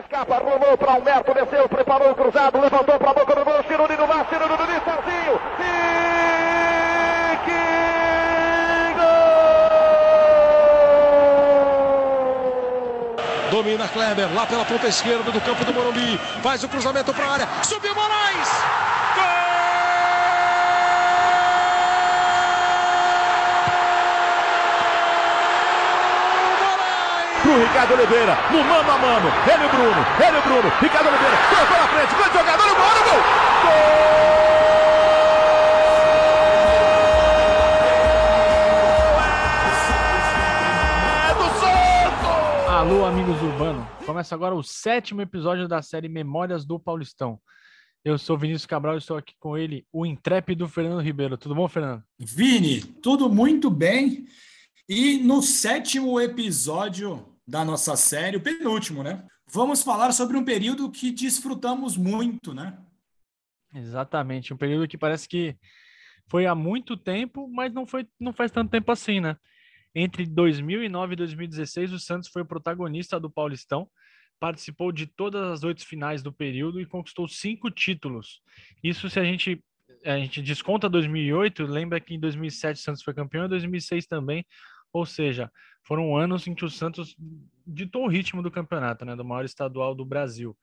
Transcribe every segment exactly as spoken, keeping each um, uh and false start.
Escapa, arrumou para um metro, desceu, preparou o cruzado, levantou para a boca do gol, Ciro no vá, Ciro no sozinho, e que gol! Domina Kleber, lá pela ponta esquerda do campo do Morumbi, faz o cruzamento para a área, subiu Moraes! Gol! Pro Ricardo Oliveira, no mano a mano, ele e o Bruno, ele e o Bruno, Ricardo Oliveira, gol pela frente, grande jogador, o gol, o gol! Gol! É do Santos! Alô, amigos urbanos, começa agora o sétimo episódio da série Memórias do Paulistão. Eu sou Vinícius Cabral e estou aqui com ele, o intrépido Fernando Ribeiro. Tudo bom, Fernando? Vini, tudo muito bem. E no sétimo episódio da nossa série, o penúltimo, né? Vamos falar sobre um período que desfrutamos muito, né? Exatamente, um período que parece que foi há muito tempo, mas não, foi, não faz tanto tempo assim, né? Entre dois mil e nove e dois mil e dezesseis, o Santos foi o protagonista do Paulistão, participou de todas as oito finais do período e conquistou cinco títulos. Isso se a gente... A gente desconta dois mil e oito, lembra que em dois mil e sete o Santos foi campeão e em dois mil e seis também, ou seja, foram anos em que o Santos ditou o ritmo do campeonato, né, do maior estadual do Brasil.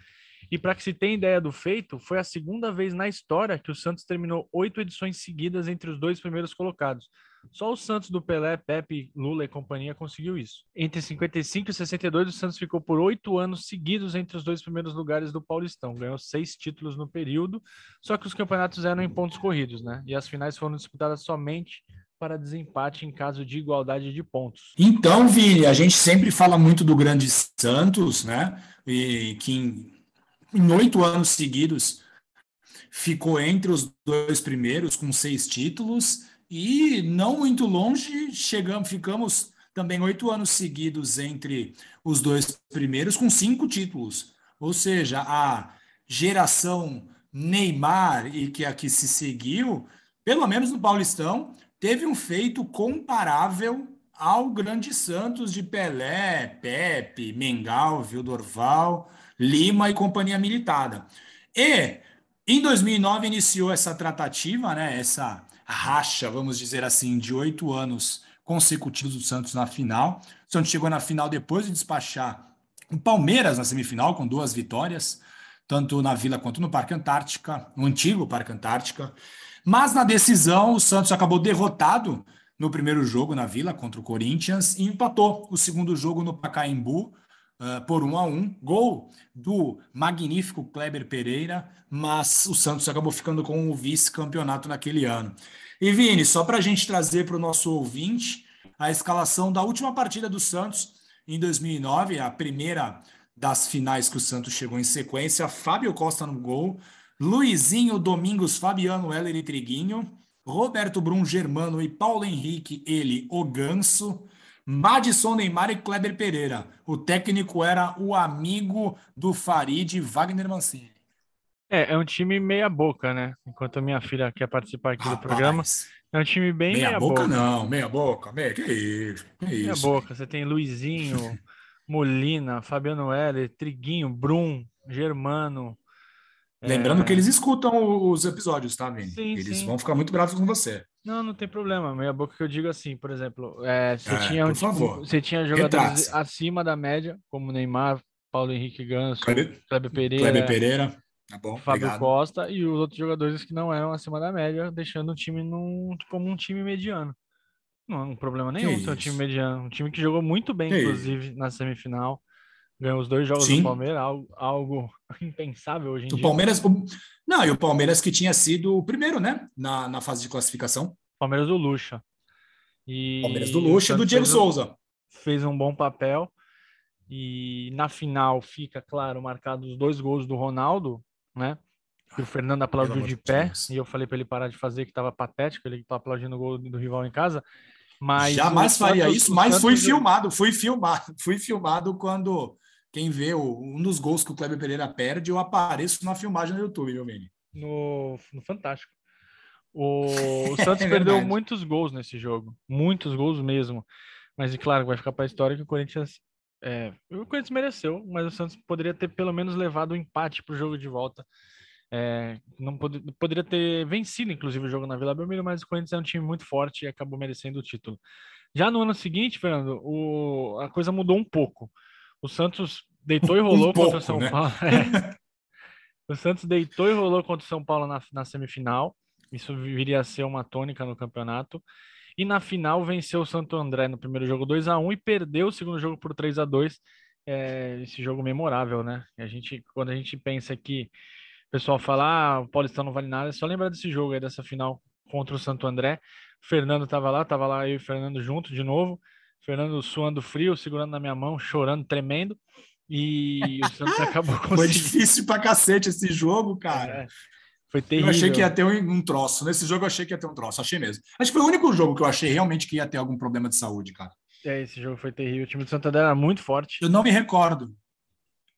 E para que se tenha ideia do feito, foi a segunda vez na história que o Santos terminou oito edições seguidas entre os dois primeiros colocados. Só o Santos do Pelé, Pepe, Lula e companhia conseguiu isso. Entre cinquenta e cinco e sessenta e dois, o Santos ficou por oito anos seguidos entre os dois primeiros lugares do Paulistão. Ganhou seis títulos no período, só que os campeonatos eram em pontos corridos, né? E as finais foram disputadas somente para desempate em caso de igualdade de pontos. Então, Vini, a gente sempre fala muito do grande Santos, né? E que em oito anos seguidos ficou entre os dois primeiros com seis títulos. E não muito longe, chegamos, ficamos também oito anos seguidos entre os dois primeiros com cinco títulos. Ou seja, a geração Neymar e que aqui se seguiu, pelo menos no Paulistão, teve um feito comparável ao grande Santos de Pelé, Pepe, Mengal, Durval, Lima e companhia militada. E em dois mil e nove iniciou essa tratativa, né, essa... racha, vamos dizer assim, de oito anos consecutivos do Santos na final. O Santos chegou na final depois de despachar o Palmeiras na semifinal, com duas vitórias, tanto na Vila quanto no Parque Antártica, no antigo Parque Antártica. Mas na decisão, o Santos acabou derrotado no primeiro jogo na Vila contra o Corinthians e empatou o segundo jogo no Pacaembu uh, por um a um. Gol do magnífico Kleber Pereira, mas o Santos acabou ficando com o vice-campeonato naquele ano. E, Vini, só para a gente trazer para o nosso ouvinte a escalação da última partida do Santos em dois mil e nove, a primeira das finais que o Santos chegou em sequência, Fábio Costa no gol, Luizinho, Domingos, Fabiano, Heller e Triguinho, Roberto Brum, Germano e Paulo Henrique, ele, o Ganso, Madison, Neymar e Kleber Pereira. O técnico era o amigo do Farid, Wagner Mancini. É, é um time meia boca, né? Enquanto a minha filha quer participar aqui Rapaz, do programa, é um time bem meia, meia boca. Meia boca não, meia boca, meia, que isso, que meia isso. boca, você tem Luizinho, Molina, Fabiano Heller, Triguinho, Brum, Germano. Lembrando é... que eles escutam os episódios, tá, Vini? Sim, eles sim. vão ficar muito bravos com você. Não, não tem problema, meia boca que eu digo assim, por exemplo, é, você, é, tinha por um, favor, você tinha jogadores retrasa. acima da média, como Neymar, Paulo Henrique Ganso, Kleber, Kleber Pereira. Kleber Pereira. Tá bom, Fábio obrigado. Costa e os outros jogadores que não eram acima da média, deixando o time num, como um time mediano. Não é um problema nenhum ser um time mediano. Um time que jogou muito bem, que inclusive, isso? na semifinal. Ganhou os dois jogos Sim. do Palmeiras, algo, algo impensável hoje em o dia. Palmeiras, o Palmeiras... Não, e o Palmeiras que tinha sido o primeiro, né? Na, na fase de classificação. Palmeiras do Lucha. E... Palmeiras do Lucha e do Diego Souza. Um, fez um bom papel. E na final fica, claro, marcados os dois gols do Ronaldo, né? Que o Fernando aplaudiu de pé, e eu falei para ele parar de fazer, que estava patético, ele estava aplaudindo o gol do rival em casa. Mas jamais faria isso, mas fui filmado, fui filmado, fui filmado quando quem vê o, um dos gols que o Kleber Pereira perde, eu apareço na filmagem no YouTube, meu menino. No, no Fantástico. O, o Santos é perdeu muitos gols nesse jogo, muitos gols mesmo. Mas, e claro, vai ficar para a história que o Corinthians É, o Corinthians mereceu, mas o Santos poderia ter pelo menos levado o um empate para o jogo de volta. É, não pod- poderia ter vencido, inclusive, o jogo na Vila Belmiro, mas o Corinthians é um time muito forte e acabou merecendo o título. Já no ano seguinte, Fernando, o... a coisa mudou um pouco. O Santos deitou e rolou um pouco, contra o São né? Paulo. É. O Santos deitou e rolou contra o São Paulo na, na semifinal. Isso viria a ser uma tônica no campeonato. E na final venceu o Santo André no primeiro jogo dois a um e perdeu o segundo jogo por três a dois. É, esse jogo memorável, né? A gente, quando a gente pensa que o pessoal fala, ah, o Paulistão não vale nada, é só lembrar desse jogo aí, dessa final contra o Santo André. O Fernando estava lá, estava lá eu e o Fernando junto de novo. O Fernando suando frio, segurando na minha mão, chorando, tremendo. E o Santos acabou conseguindo. Foi difícil pra cacete esse jogo, cara. É. Foi terrível. Eu achei que ia ter um, um troço. Nesse jogo eu achei que ia ter um troço, achei mesmo. Acho que foi o único jogo que eu achei realmente que ia ter algum problema de saúde, cara. É, esse jogo foi terrível. O time do Santander era muito forte. Eu não me recordo.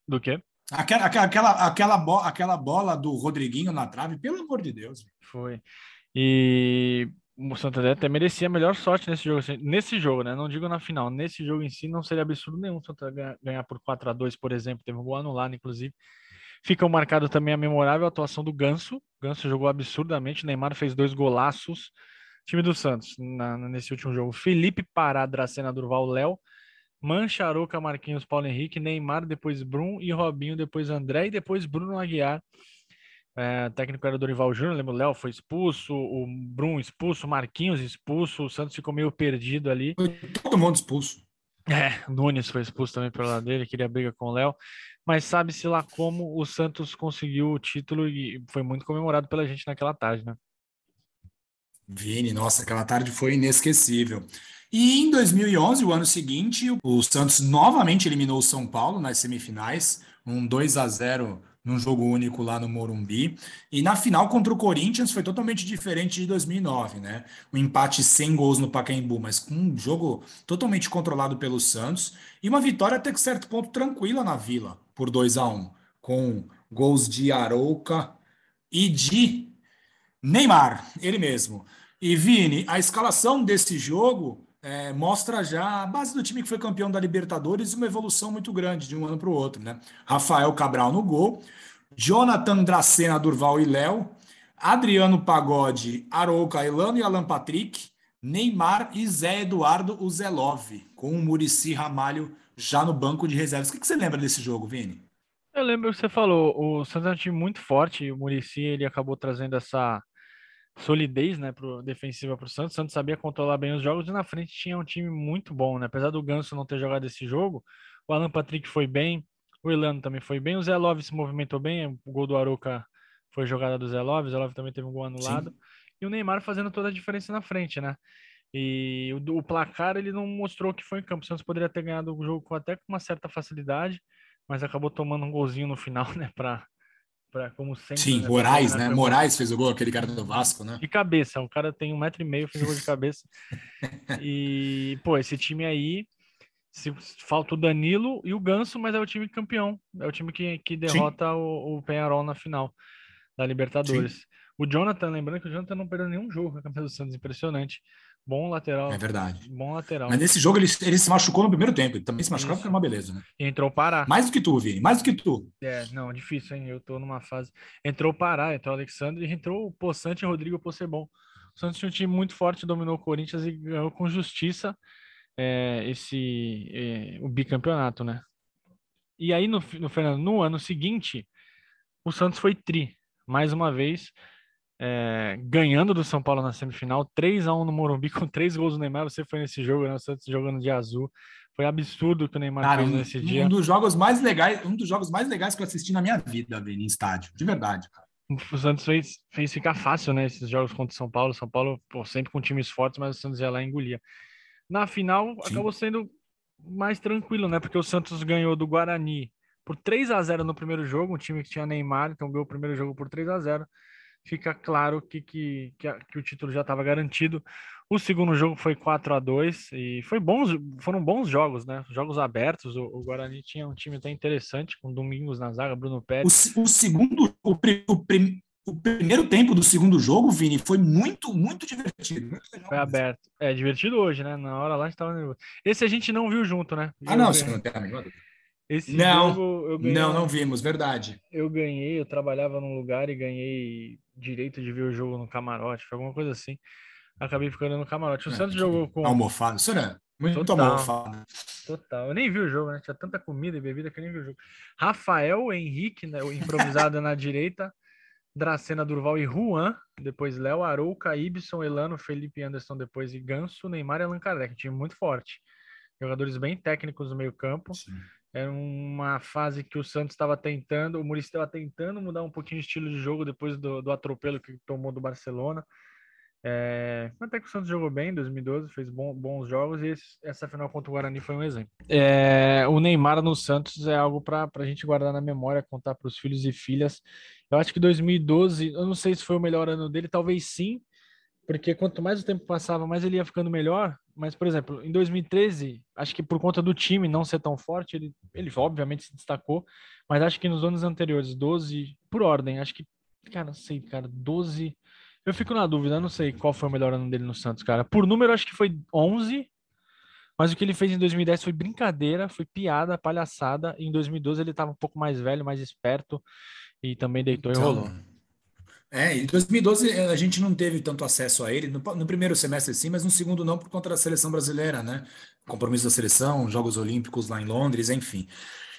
Do quê? Aquela, aquela, aquela, bo- aquela bola do Rodriguinho na trave, pelo amor de Deus. Foi. E o Santander até merecia a melhor sorte nesse jogo. Nesse jogo, né? Não digo na final. Nesse jogo em si não seria absurdo nenhum o Santander ganhar por quatro a dois, por exemplo. Teve um gol anulado, inclusive. Ficam marcado também a memorável atuação do Ganso. O Ganso jogou absurdamente. O Neymar fez dois golaços. Time do Santos na, nesse último jogo. Felipe, Parah, Dracena, Durval, Léo. Mancha, Arouca, Marquinhos, Paulo Henrique, Neymar, depois Brum e Robinho, depois André e depois Bruno Aguiar. É, o técnico era o Dorival Júnior, lembro, o Léo foi expulso, o Brum expulso, o Marquinhos expulso, o Santos ficou meio perdido ali. Foi todo mundo expulso. É, Nunes foi expulso também pelo lado dele, queria briga com o Léo, mas sabe-se lá como o Santos conseguiu o título e foi muito comemorado pela gente naquela tarde, né? Vini, nossa, aquela tarde foi inesquecível. E em dois mil e onze, o ano seguinte, o Santos novamente eliminou o São Paulo nas semifinais, um dois a zero num jogo único lá no Morumbi. E na final contra o Corinthians foi totalmente diferente de dois mil e nove, né? Um empate sem gols no Pacaembu, mas com um jogo totalmente controlado pelo Santos. E uma vitória até que certo ponto tranquila na Vila, por dois a um, com gols de Arouca e de Neymar, ele mesmo. E, Vini, a escalação desse jogo é, mostra já a base do time que foi campeão da Libertadores, uma evolução muito grande de um ano para o outro, né? Rafael Cabral no gol, Jonathan, Dracena, Durval e Léo, Adriano, Pagode, Arouca, Elano e Alan Patrick, Neymar e Zé Eduardo, o Zé Love, com o Muricy Ramalho já no banco de reservas. O que você lembra desse jogo, Vini? Eu lembro que você falou, o Santos é um time muito forte, o Muricy, ele acabou trazendo essa solidez, né, pro, defensiva para o Santos. O Santos sabia controlar bem os jogos e na frente tinha um time muito bom, né? Apesar do Ganso não ter jogado esse jogo, o Alan Patrick foi bem, o Elano também foi bem, o Zé Love se movimentou bem, o gol do Arouca foi jogada do Zé Love, o Zé Love também teve um gol anulado. Sim. E o Neymar fazendo toda a diferença na frente, né? E o, o placar ele não mostrou que foi em campo. O Santos poderia ter ganhado o jogo com, até com uma certa facilidade, mas acabou tomando um golzinho no final, né, para... Pra, como sempre, sim, né? Moraes, né? Moraes fez o gol, aquele cara do Vasco, né? De cabeça, o cara tem um metro e meio, fez o gol de cabeça. E, pô, esse time aí, se, falta o Danilo e o Ganso, mas é o time campeão. É o time que, que derrota o, o Peñarol na final da Libertadores. Sim. O Jonathan, lembrando que o Jonathan não perdeu nenhum jogo com a camisa do Santos, impressionante. Bom lateral. É verdade. Bom lateral. Mas nesse jogo ele, ele se machucou no primeiro tempo. Ele também se machucou, porque era uma beleza, né? E entrou o Parah. Mais do que tu, Vini. Mais do que tu. É, não, difícil, hein? Eu tô numa fase. Entrou o Parah, entrou o Alexandre e entrou o Poçante e o Rodrigo Possebon. O Santos tinha um time muito forte, dominou o Corinthians e ganhou com justiça é, esse, é, o bicampeonato, né? E aí, no, no, Fernando, no ano seguinte, o Santos foi tri. Mais uma vez. É, ganhando do São Paulo na semifinal, três a um no Morumbi, com três gols do Neymar. Você foi nesse jogo, né? O Santos jogando de azul. Foi absurdo que o Neymar cara, fez nesse um, dia. Um dos jogos mais legais, um dos jogos mais legais que eu assisti na minha vida, Vini, em estádio. De verdade, cara. O Santos fez, fez ficar fácil, né? Esses jogos contra o São Paulo. São Paulo, pô, sempre com times fortes, mas o Santos ia lá e engolia. Na final, sim, acabou sendo mais tranquilo, né? Porque o Santos ganhou do Guarani por três a zero no primeiro jogo, um time que tinha Neymar, então ganhou o primeiro jogo por três a zero. Fica claro que, que, que, a, que o título já estava garantido. O segundo jogo foi quatro a dois e foi bons, foram bons jogos, né? Jogos abertos. O, o Guarani tinha um time até interessante, com Domingos na zaga, Bruno Pérez. O, o segundo, o, o, O primeiro tempo do segundo jogo, Vini, foi muito, muito divertido. Muito legal. Foi aberto. É divertido hoje, né? Na hora lá a gente tava nervoso. Esse a gente não viu junto, né? Eu ah, não, esse não tem amigo. Esse não, jogo eu ganhei, não, não vimos, verdade. Eu ganhei, eu trabalhava num lugar e ganhei direito de ver o jogo no camarote, foi alguma coisa assim. Acabei ficando no camarote. O é, Santos jogou com... Almofado, isso não é? Muito total, almofado. Total, eu nem vi o jogo, né? Tinha tanta comida e bebida que eu nem vi o jogo. Rafael Henrique, né? Improvisado na direita. Dracena, Durval e Juan, depois Léo, Arouca, Ibson, Elano, Felipe Anderson, depois e Ganso, Neymar e Alan Patrick, time muito forte. Jogadores bem técnicos no meio campo. Sim. Era uma fase que o Santos estava tentando, o Muricy estava tentando mudar um pouquinho o estilo de jogo depois do, do atropelo que tomou do Barcelona. É, até que o Santos jogou bem em dois mil e doze, fez bom, bons jogos e esse, essa final contra o Guarani foi um exemplo. É, o Neymar no Santos é algo para a gente guardar na memória, contar para os filhos e filhas. Eu acho que dois mil e doze, eu não sei se foi o melhor ano dele, talvez sim, porque quanto mais o tempo passava, mais ele ia ficando melhor. Mas, por exemplo, em dois mil e treze, acho que por conta do time não ser tão forte, ele, ele obviamente se destacou, mas acho que nos anos anteriores, doze, por ordem, acho que, cara, não sei, cara, doze... Eu fico na dúvida, eu não sei qual foi o melhor ano dele no Santos, cara. Por número, acho que foi onze, mas o que ele fez em dois mil e dez foi brincadeira, foi piada, palhaçada. E em dois mil e doze ele estava um pouco mais velho, mais esperto, e também deitou então, e rolou. É, em dois mil e doze a gente não teve tanto acesso a ele, no, no primeiro semestre sim, mas no segundo não, por conta da seleção brasileira, né? Compromisso da seleção, Jogos Olímpicos lá em Londres, enfim.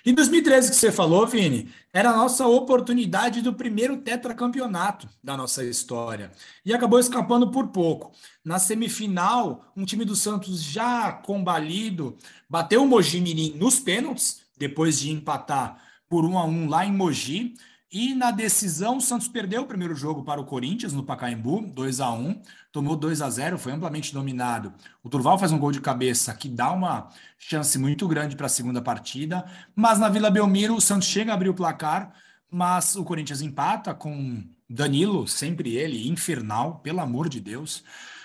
Em dois mil e treze, que você falou, Vini, era a nossa oportunidade do primeiro tetracampeonato da nossa história. E acabou escapando por pouco. Na semifinal, um time do Santos já combalido bateu o Mogi Mirim nos pênaltis, depois de empatar por um a um lá em Mogi. E na decisão, o Santos perdeu o primeiro jogo para o Corinthians, no Pacaembu, dois a um, tomou dois a zero, foi amplamente dominado. O Durval faz um gol de cabeça que dá uma chance muito grande para a segunda partida, mas na Vila Belmiro o Santos chega a abrir o placar, mas o Corinthians empata com Danilo, sempre ele, infernal, pelo amor de Deus.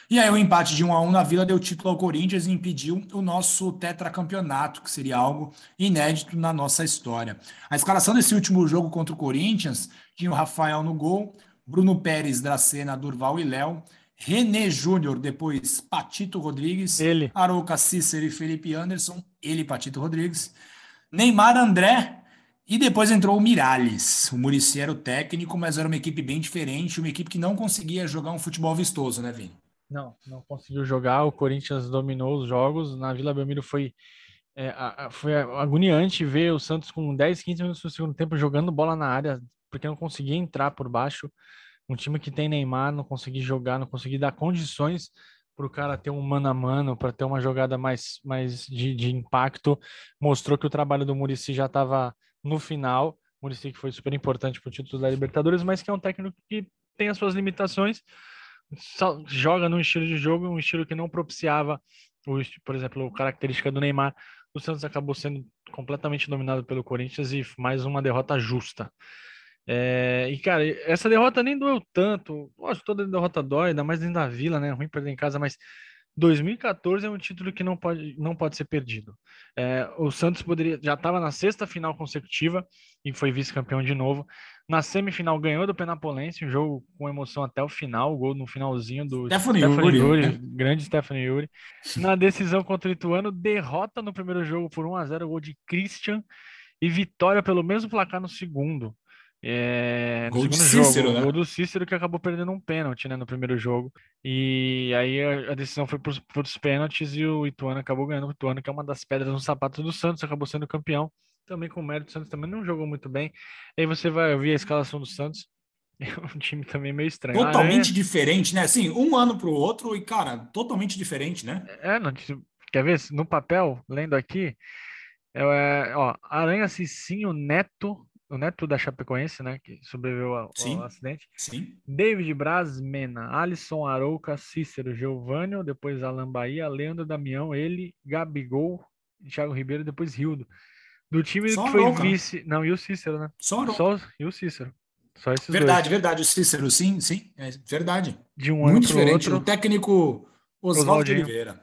E aí o empate de um a um na Vila deu título ao Corinthians e impediu o nosso tetracampeonato, que seria algo inédito na nossa história. A escalação desse último jogo contra o Corinthians tinha o Rafael no gol, Bruno Pérez, Dracena, Durval e Léo, René Júnior, depois Patito Rodrigues, ele. Arouca, Cícero e Felipe Anderson, ele Patito Rodrigues, Neymar, André, e depois entrou o Miralles. O Muricy era o técnico, mas era uma equipe bem diferente, uma equipe que não conseguia jogar um futebol vistoso, né, Vini? Não, não conseguiu jogar, o Corinthians dominou os jogos, na Vila Belmiro foi, é, a, foi agoniante ver o Santos com dez, quinze minutos no segundo tempo jogando bola na área, porque não conseguia entrar por baixo, um time que tem Neymar, não conseguia jogar, não conseguia dar condições para o cara ter um mano a mano, para ter uma jogada mais, mais de, de impacto, mostrou que o trabalho do Muricy já estava no final, Muricy que foi super importante para o título da Libertadores, mas que é um técnico que tem as suas limitações, só joga num estilo de jogo, um estilo que não propiciava, por exemplo, a característica do Neymar. O Santos acabou sendo completamente dominado pelo Corinthians e mais uma derrota justa. É, e, cara, essa derrota nem doeu tanto. Lógico, toda derrota dói, ainda mais dentro da Vila, né? Ruim perder em casa, mas dois mil e quatorze é um título que não pode, não pode ser perdido. É, o Santos poderia, já estava na sexta final consecutiva e foi vice-campeão de novo. Na semifinal ganhou do Penapolense, um jogo com emoção até o final, o gol no finalzinho do Stephanie Yuri, Yuri né? Grande Stephanie Yuri. Na decisão contra o Ituano, derrota no primeiro jogo por um a zero, gol de Christian e vitória pelo mesmo placar no segundo. É, gol no segundo de Cícero, jogo, né? Gol do Cícero que acabou perdendo um pênalti, né, no primeiro jogo. E aí a, a decisão foi por, por os pênaltis e o Ituano acabou ganhando. O Ituano, que é uma das pedras no sapato do Santos, acabou sendo campeão. Também com o mérito, o Santos também não jogou muito bem. Aí você vai ouvir a escalação do Santos. É um time também meio estranho. Totalmente ah, é... diferente, né? Assim, um ano pro outro e, cara, totalmente diferente, né? É, não, quer ver? No papel, lendo aqui, é, ó, Aranha, Cicinho, Neto, o Neto da Chapecoense, né? Que sobreviveu ao, sim, ao acidente. Sim. David Braz, Mena, Alisson, Arouca, Cícero, Geovânio, depois Alan Bahia, Leandro Damião, ele, Gabigol, Thiago Ribeiro, depois Rildo. Do time Só que foi Arouca. Vice... Não, e o Cícero, né? Só, Só E o Cícero. Só esses verdade, dois. verdade. O Cícero, sim, sim. É verdade. De um ano Muito pro diferente. Outro. O técnico Oswaldo Oliveira.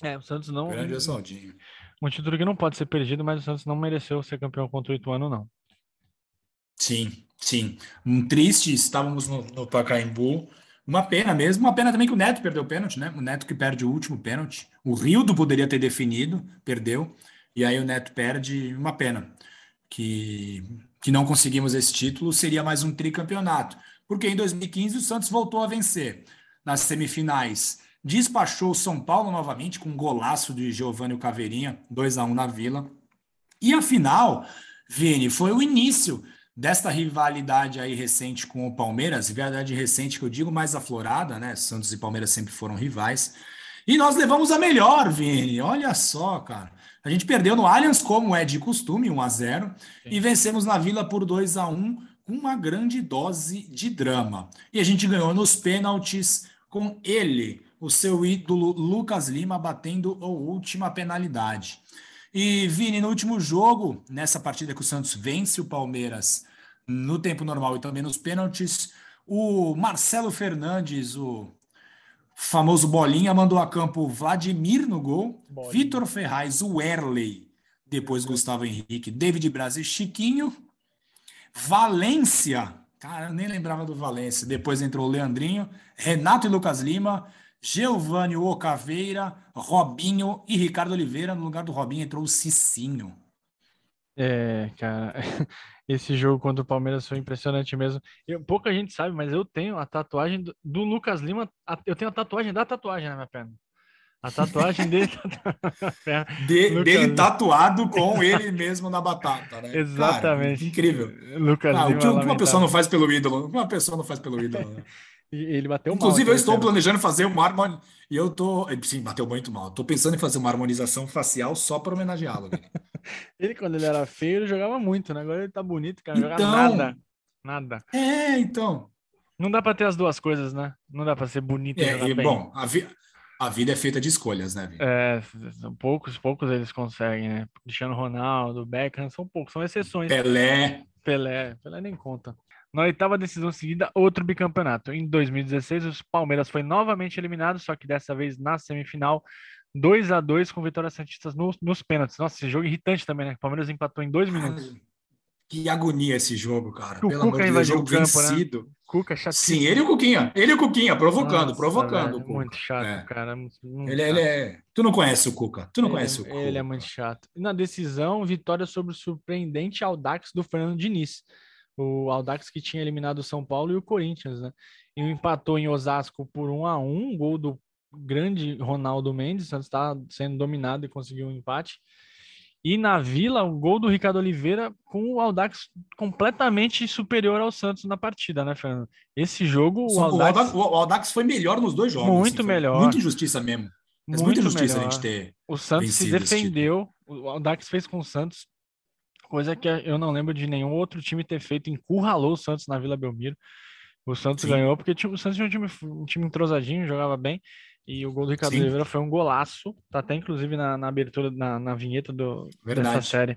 É, o Santos não... Grande Oswaldinho. Um título que não pode ser perdido, mas o Santos não mereceu ser campeão contra o Ituano, não. Sim. Sim, um triste, estávamos no, no Pacaembu, uma pena mesmo, uma pena também que o Neto perdeu o pênalti, né? O Neto que perde o último pênalti, o Rildo poderia ter definido, perdeu, e aí o Neto perde, uma pena, que, que não conseguimos esse título, seria mais um tricampeonato, porque em dois mil e quinze o Santos voltou a vencer, nas semifinais, despachou o São Paulo novamente, com um golaço de Giovanni Caveirinha, dois a um na Vila, e a final, Vini, foi o início desta rivalidade aí recente com o Palmeiras, rivalidade recente que eu digo mais aflorada, né? Santos e Palmeiras sempre foram rivais. E nós levamos a melhor, Vini. Olha só, cara. A gente perdeu no Allianz, como é de costume, um a zero. E vencemos na Vila por dois a um, com uma grande dose de drama. E a gente ganhou nos pênaltis com ele, o seu ídolo Lucas Lima, batendo a última penalidade. E, Vini, no último jogo, nessa partida que o Santos vence o Palmeiras no tempo normal e também nos pênaltis, o Marcelo Fernandes, o famoso Bolinha, mandou a campo o Vladimir no gol, Bolinha. Vitor Ferraz, o Werley, depois Gustavo Henrique, David Braz e Chiquinho, Valência, cara, eu nem lembrava do Valência, depois entrou o Leandrinho, Renato e Lucas Lima, Giovanni Ocaveira, Robinho e Ricardo Oliveira. No lugar do Robinho entrou o Cicinho. É, cara, esse jogo contra o Palmeiras foi impressionante mesmo. Eu, pouca gente sabe, mas eu tenho a tatuagem do, do Lucas Lima. A, eu tenho a tatuagem da tatuagem na minha perna. A tatuagem dele, De, dele tatuado com ele mesmo na batata, né? Exatamente. Cara, incrível. Lucas ah, Lima. O que uma pessoa não faz pelo ídolo? O que uma pessoa não faz pelo ídolo, né? E ele bateu Inclusive, mal, eu estou planejando fazer uma harmonização. E eu tô. Sim, bateu muito mal. Estou pensando em fazer uma harmonização facial só para homenageá-lo. Ele, quando ele era feio, ele jogava muito, né? Agora ele tá bonito, cara. Então... Jogava nada. Nada. É, então. Não dá para ter as duas coisas, né? Não dá para ser bonito é, e jogar bem. Bom, a, vi... a vida é feita de escolhas, né, Vini? É, são poucos, poucos eles conseguem, né? Cristiano Ronaldo, Beckham, são poucos, são exceções. Pelé. Pelé, Pelé nem conta. Na oitava decisão seguida, outro bicampeonato. Em dois mil e dezesseis, o Palmeiras foi novamente eliminado, só que dessa vez na semifinal, dois a dois com vitória Santista nos, nos pênaltis. Nossa, esse jogo é irritante também, né? O Palmeiras empatou em dois minutos. Ai, que agonia esse jogo, cara. O Pelo Cuca amor de Deus, jogo campo, vencido. Né? Cuca chato. Sim, ele e o Cuquinha. Ele e o Cuquinha, provocando, Nossa, provocando. Velho, muito chato, é. cara. Muito ele, chato. Ele é... Tu não conhece o Cuca. Tu não ele, conhece o Cuca. Ele é muito chato. E na decisão, vitória sobre o surpreendente Audax do Fernando Diniz. O Audax que tinha eliminado o São Paulo e o Corinthians, né? E empatou em Osasco por um a um, gol do grande Ronaldo Mendes, o Santos está sendo dominado e conseguiu um empate. E na Vila, o gol do Ricardo Oliveira com o Audax completamente superior ao Santos na partida, né, Fernando? Esse jogo, o Audax... O Audax foi melhor nos dois jogos. Muito assim, melhor. Muita injustiça mesmo. Mas muita injustiça melhor. A gente ter O Santos se defendeu, o Audax fez com o Santos, coisa que eu não lembro de nenhum outro time ter feito, encurralou o Santos na Vila Belmiro. O Santos Sim. ganhou, porque o Santos tinha um time, um time entrosadinho, jogava bem, e o gol do Ricardo Sim. Oliveira foi um golaço, tá até inclusive na, na abertura, na, na vinheta do, dessa série.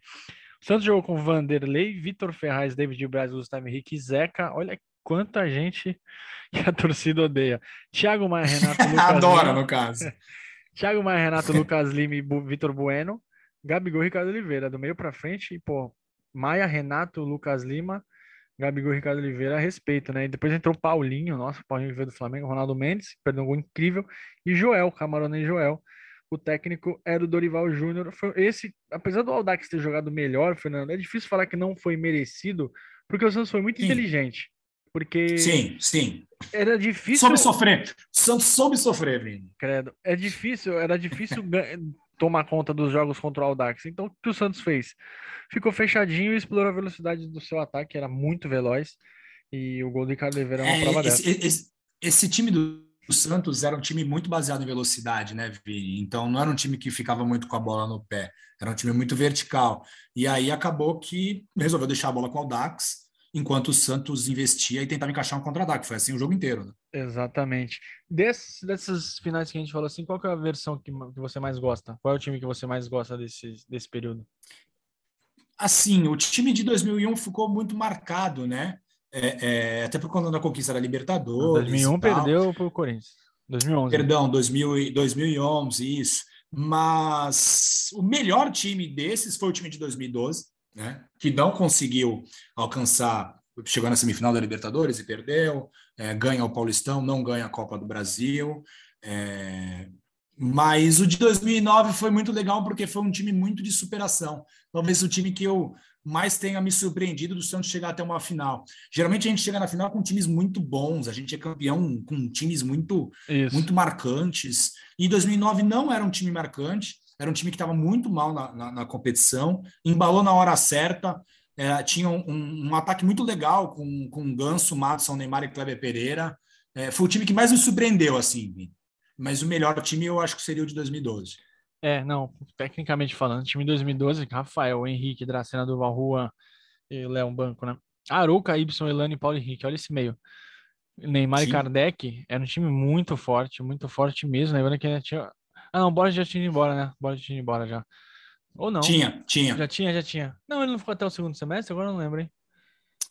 O Santos jogou com Vanderlei, Vitor Ferraz, David Braz, Gustavo Henrique, Zeca, olha quanta gente que a torcida odeia. Thiago Maia, Renato Lucas Adora, Lima. no caso. Thiago Maia, Renato Lucas Lima e Vitor Bueno. Gabigol, Ricardo Oliveira, do meio pra frente, e pô, Maia, Renato, Lucas Lima, Gabigol, Ricardo Oliveira, a respeito, né? E depois entrou Paulinho, nossa, Paulinho veio do Flamengo, Ronaldo Mendes, perdeu um gol incrível, e Joel, Camarone e Joel. O técnico era o Dorival Júnior. Foi esse, apesar do Audax ter jogado melhor, Fernando, é difícil falar que não foi merecido, porque o Santos foi muito sim. inteligente. Porque sim, sim. Era difícil. Soube sofrer. Santos soube sofrer, Vini. Credo. É difícil, era difícil tomar conta dos jogos contra o Audax. Então, o que o Santos fez? Ficou fechadinho e explorou a velocidade do seu ataque, era muito veloz, e o gol do Ricardo Oliveira é uma é, prova esse, dessa. Esse, esse time do Santos era um time muito baseado em velocidade, né, Vini? Então, não era um time que ficava muito com a bola no pé, era um time muito vertical. E aí, acabou que resolveu deixar a bola com o Audax, enquanto o Santos investia e tentava encaixar um contra-ataque. Foi assim o jogo inteiro, né? Exatamente. Des, dessas finais que a gente falou assim, qual que é a versão que, que você mais gosta? Qual é o time que você mais gosta desse, desse período? Assim, o time de dois mil e um ficou muito marcado, né? É, é, até por conta da conquista da Libertadores. dois mil e um perdeu para o Corinthians. dois mil e onze. Perdão, dois mil e onze, isso. Mas o melhor time desses foi o time de dois mil e doze. Né, que não conseguiu alcançar chegou na semifinal da Libertadores e perdeu, é, ganha o Paulistão, não ganha a Copa do Brasil. É, mas o de dois mil e nove foi muito legal porque foi um time muito de superação. Talvez o time que eu mais tenha me surpreendido do Santos chegar até uma final. Geralmente a gente chega na final com times muito bons, a gente é campeão com times muito, muito marcantes. E dois mil e nove não era um time marcante, era um time que estava muito mal na, na, na competição, embalou na hora certa. É, tinha um, um, um ataque muito legal com, com Ganso, Matos, Neymar e Kleber Pereira. É, foi o time que mais me surpreendeu, assim. Mas o melhor time eu acho que seria o de dois mil e doze. É, não, tecnicamente falando, o time de dois mil e doze, Rafael, Henrique, Dracena, Durval, Juan, Léo, banco, né? Arouca, Ibson, Elano e Paulo Henrique, olha esse meio. Neymar Sim. e Kardec, era um time muito forte, muito forte mesmo, lembrando que tinha... Ah, não, o Borja já tinha ido embora, né? O Borja já tinha ido embora já. Ou não? Tinha, tinha. Já tinha, já tinha. Não, ele não ficou até o segundo semestre, agora eu não lembro, hein?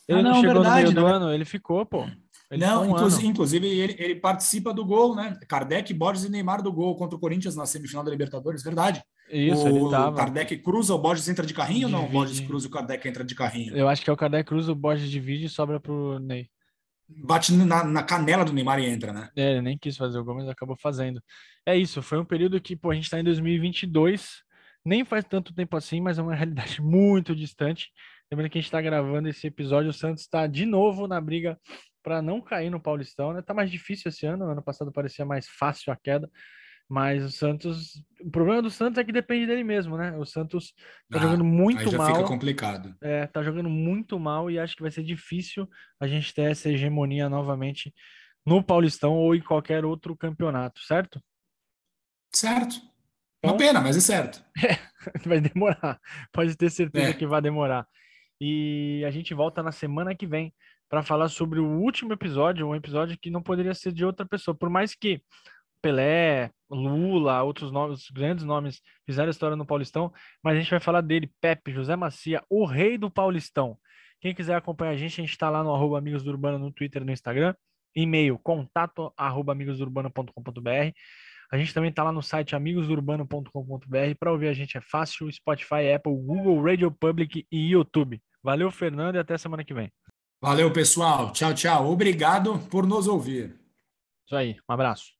Ele ah, não, não chegou verdade, no meio do não. ano, ele ficou, pô. Ele não, um inclusive, inclusive ele, ele participa do gol, né? Kardec, Borges e Neymar do gol contra o Corinthians na semifinal da Libertadores, verdade. Isso, o, ele tava. O Kardec cruza, o Borges entra de carrinho divide. Ou não? O Borges cruza e o Kardec entra de carrinho. Eu acho que é o Kardec cruza, o Borges divide e sobra pro Ney. Bate na, na canela do Neymar e entra, né? É, ele nem quis fazer o gol, mas acabou fazendo. É isso, foi um período que, pô, a gente tá em dois mil e vinte e dois, nem faz tanto tempo assim, mas é uma realidade muito distante. Lembrando que a gente tá gravando esse episódio, o Santos tá de novo na briga para não cair no Paulistão, né? Tá mais difícil esse ano, ano passado parecia mais fácil a queda, mas o Santos, o problema do Santos é que depende dele mesmo, né? O Santos tá ah, jogando muito aí já mal. Fica complicado. É, tá jogando muito mal e acho que vai ser difícil a gente ter essa hegemonia novamente no Paulistão ou em qualquer outro campeonato, certo? Certo. Então, uma pena, mas é certo. É, vai demorar. Pode ter certeza é. que vai demorar. E a gente volta na semana que vem para falar sobre o último episódio, um episódio que não poderia ser de outra pessoa. Por mais que Pelé, Lula, outros nomes, grandes nomes fizeram história no Paulistão, mas a gente vai falar dele, Pepe, José Macia, o rei do Paulistão. Quem quiser acompanhar a gente, a gente está lá no arroba Amigos do Urbano, no Twitter, no Instagram, e-mail, contato, arroba amigos do urbano ponto com ponto b r. A gente também está lá no site amigos do urbano ponto com ponto b r. Para ouvir a gente é fácil, Spotify, Apple, Google, Radio Public e YouTube. Valeu, Fernando, e até semana que vem. Valeu, pessoal. Tchau, tchau. Obrigado por nos ouvir. Isso aí. Um abraço.